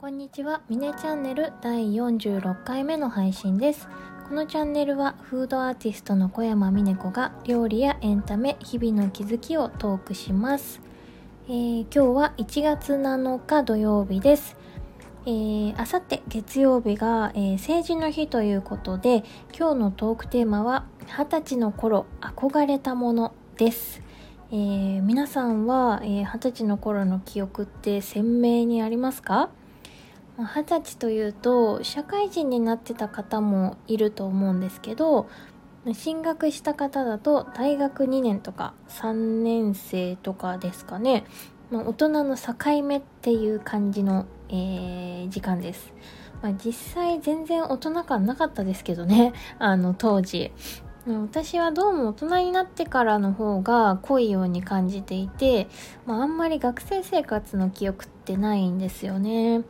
こんにちは、ミネチャンネル第46回目の配信です。このチャンネルはフードアーティストの小山みねこが料理やエンタメ、日々の気づきをトークします。今日は1月7日土曜日です。あさって月曜日が、成人の日ということで、今日のトークテーマは20歳の頃憧れたものです。皆さんは、20歳の頃の記憶って鮮明にありますか？20歳というと社会人になってた方もいると思うんですけど、進学した方だと大学2年とか3年生とかですかね。大人の境目っていう感じの、時間です。実際全然大人感なかったですけどね、当時。私はどうも大人になってからの方が濃いように感じていて、あんまり学生生活の記憶ってないんですよね。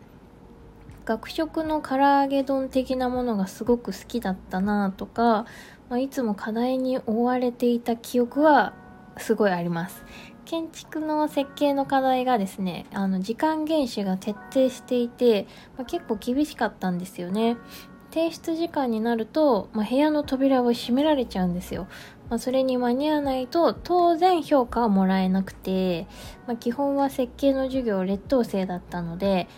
学食の唐揚げ丼的なものがすごく好きだったなとか、いつも課題に追われていた記憶はすごいあります。建築の設計の課題がですね、時間厳守が徹底していて、結構厳しかったんですよね。提出時間になると、部屋の扉を閉められちゃうんですよ。それに間に合わないと当然評価はもらえなくて、基本は設計の授業劣等生だったので、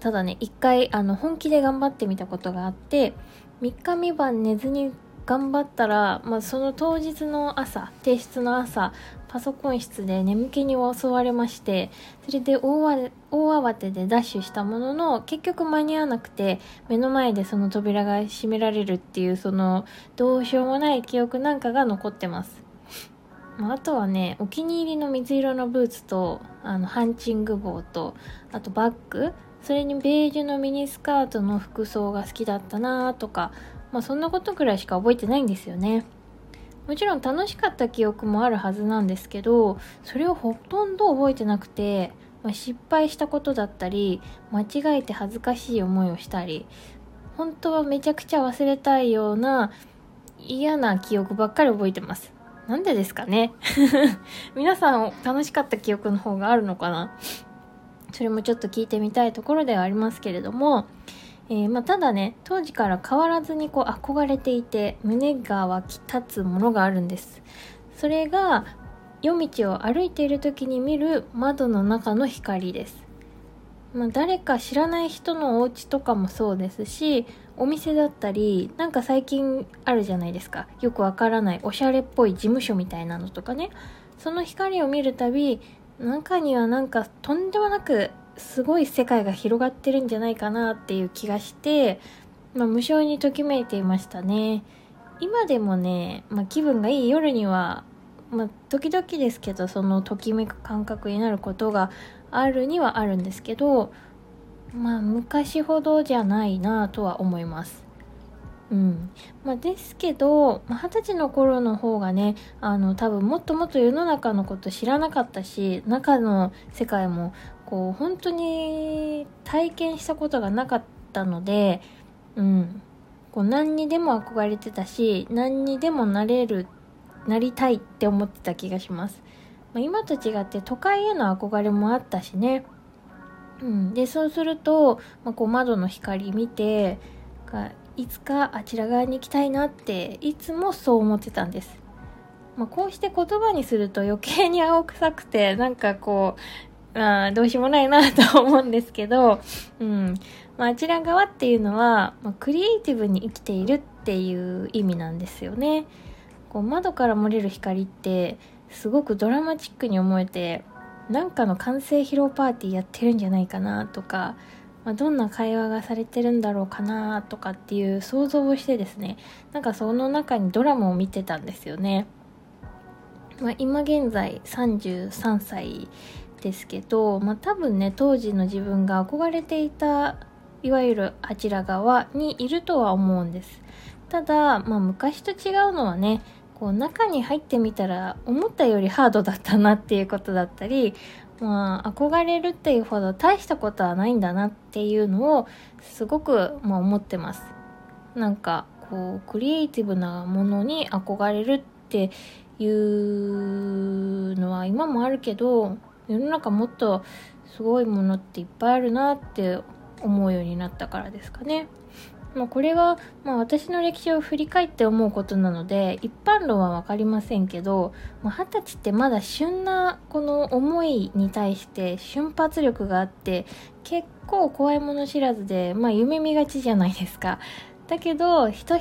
ただね、一回本気で頑張ってみたことがあって、3日3晩寝ずに頑張ったら、その当日の朝、提出の朝、パソコン室で眠気に襲われまして、それで大慌てでダッシュしたものの、結局間に合わなくて、目の前でその扉が閉められるっていう、そのどうしようもない記憶なんかが残ってます。あとはね、お気に入りの水色のブーツとハンチング帽と、あとバッグ、それにベージュのミニスカートの服装が好きだったなとか、そんなことくらいしか覚えてないんですよね。もちろん楽しかった記憶もあるはずなんですけど、それをほとんど覚えてなくて、失敗したことだったり、間違えて恥ずかしい思いをしたり、本当はめちゃくちゃ忘れたいような嫌な記憶ばっかり覚えてます。なんでですかね皆さん楽しかった記憶の方があるのかな。それもちょっと聞いてみたいところではありますけれども、ただね、当時から変わらずに憧れていて、胸が湧き立つものがあるんです。それが夜道を歩いている時に見る窓の中の光です。誰か知らない人のお家とかもそうですし、お店だったり、なんか最近あるじゃないですか、よくわからないおしゃれっぽい事務所みたいなのとかね。その光を見るたび、中にはなんかとんでもなくすごい世界が広がってるんじゃないかなっていう気がして、無性にときめいていましたね。今でもね、気分がいい夜には、時々ですけど、そのときめく感覚になることがあるにはあるんですけど、昔ほどじゃないなとは思います。ですけど、20歳の頃の方がね、多分もっともっと世の中のこと知らなかったし、中の世界も本当に体験したことがなかったので、何にでも憧れてたし、何にでもなりたいって思ってた気がします。今と違って都会への憧れもあったしね。で、そうすると、窓の光見て、いつかあちら側に行きたいなっていつもそう思ってたんです。こうして言葉にすると余計に青臭くて、なんかどうしようもないなと思うんですけど、あちら側っていうのは、クリエイティブに生きているっていう意味なんですよね。窓から漏れる光ってすごくドラマチックに思えて、なんかの完成披露パーティーやってるんじゃないかなとか、どんな会話がされてるんだろうかなとかっていう想像をしてですね、なんかその中にドラマを見てたんですよね。今現在33歳ですけど、多分ね、当時の自分が憧れていた、いわゆるあちら側にいるとは思うんです。ただ、昔と違うのはね、中に入ってみたら思ったよりハードだったなっていうことだったり、憧れるっていうほど大したことはないんだなっていうのをすごく、思ってます。なんかクリエイティブなものに憧れるっていうの今もあるけど、世の中もっとすごいものっていっぱいあるなって思うようになったからですかね。まあ、これはまあ私の歴史を振り返って思うことなので一般論は分かりませんけど、20歳ってまだ旬なこの思いに対して瞬発力があって、結構怖いもの知らずで、夢見がちじゃないですか。だけど一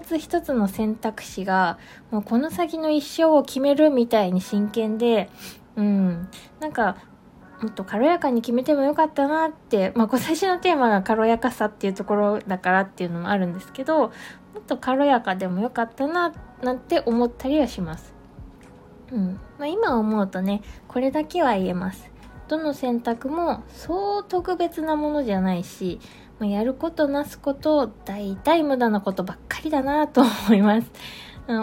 つ一つの選択肢がもうこの先の一生を決めるみたいに真剣で、なんかもっと軽やかに決めてもよかったなって、最初のテーマが軽やかさっていうところだからっていうのもあるんですけど、もっと軽やかでもよかったななんて思ったりはします。今思うとね、これだけは言えます。どの選択もそう特別なものじゃないし、やることなすこと大体無駄なことばっかりだなと思います。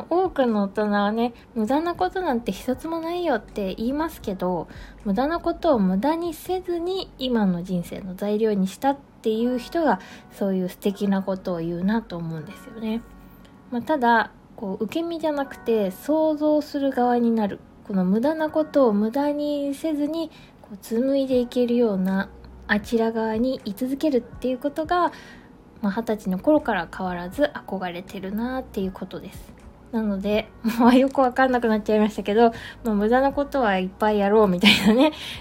多くの大人はね、無駄なことなんて一つもないよって言いますけど、無駄なことを無駄にせずに今の人生の材料にしたっていう人がそういう素敵なことを言うなと思うんですよね。ただこう受け身じゃなくて想像する側になる、この無駄なことを無駄にせずにこう紡いでいけるようなあちら側に居続けるっていうことが、20歳の頃から変わらず憧れてるなっていうことです。なので、よくわかんなくなっちゃいましたけど、無駄なことはいっぱいやろうみたい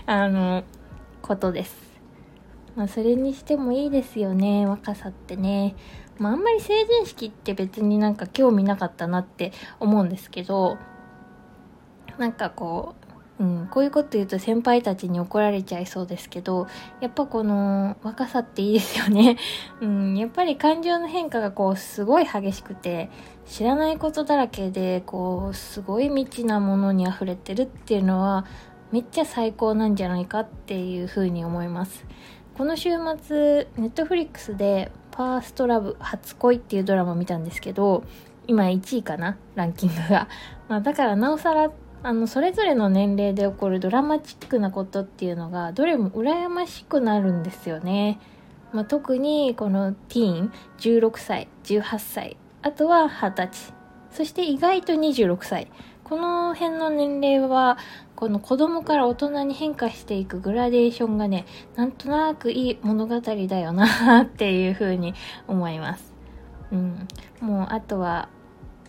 なね、ことです。それにしてもいいですよね、若さってね。あんまり成人式って別になんか興味なかったなって思うんですけど、なんかこう、こういうこと言うと先輩たちに怒られちゃいそうですけど、やっぱこの若さっていいですよね。やっぱり感情の変化がこうすごい激しくて、知らないことだらけでこうすごい未知なものにあふれてるっていうのはめっちゃ最高なんじゃないかっていうふうに思います。この週末 Netflix でファーストラブ初恋っていうドラマ見たんですけど、今1位かな、ランキングが、だからなおさらそれぞれの年齢で起こるドラマチックなことっていうのがどれも羨ましくなるんですよね。特にこのティーン、16歳、18歳、あとは20歳、そして意外と26歳、この辺の年齢はこの子供から大人に変化していくグラデーションがね、なんとなくいい物語だよなっていう風に思います。もうあとは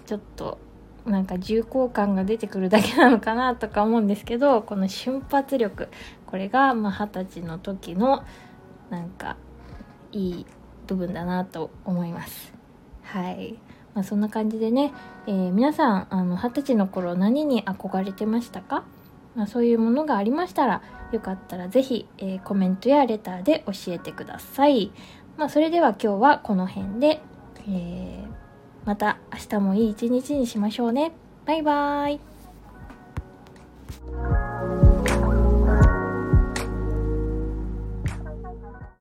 ちょっとなんか重厚感が出てくるだけなのかなとか思うんですけど、この瞬発力、これが20歳の時のなんかいい部分だなと思います。そんな感じでね、皆さん20歳の頃何に憧れてましたか？そういうものがありましたら、よかったらぜひ、コメントやレターで教えてください。それでは今日はこの辺で、また明日もいい一日にしましょうね。バイバーイ。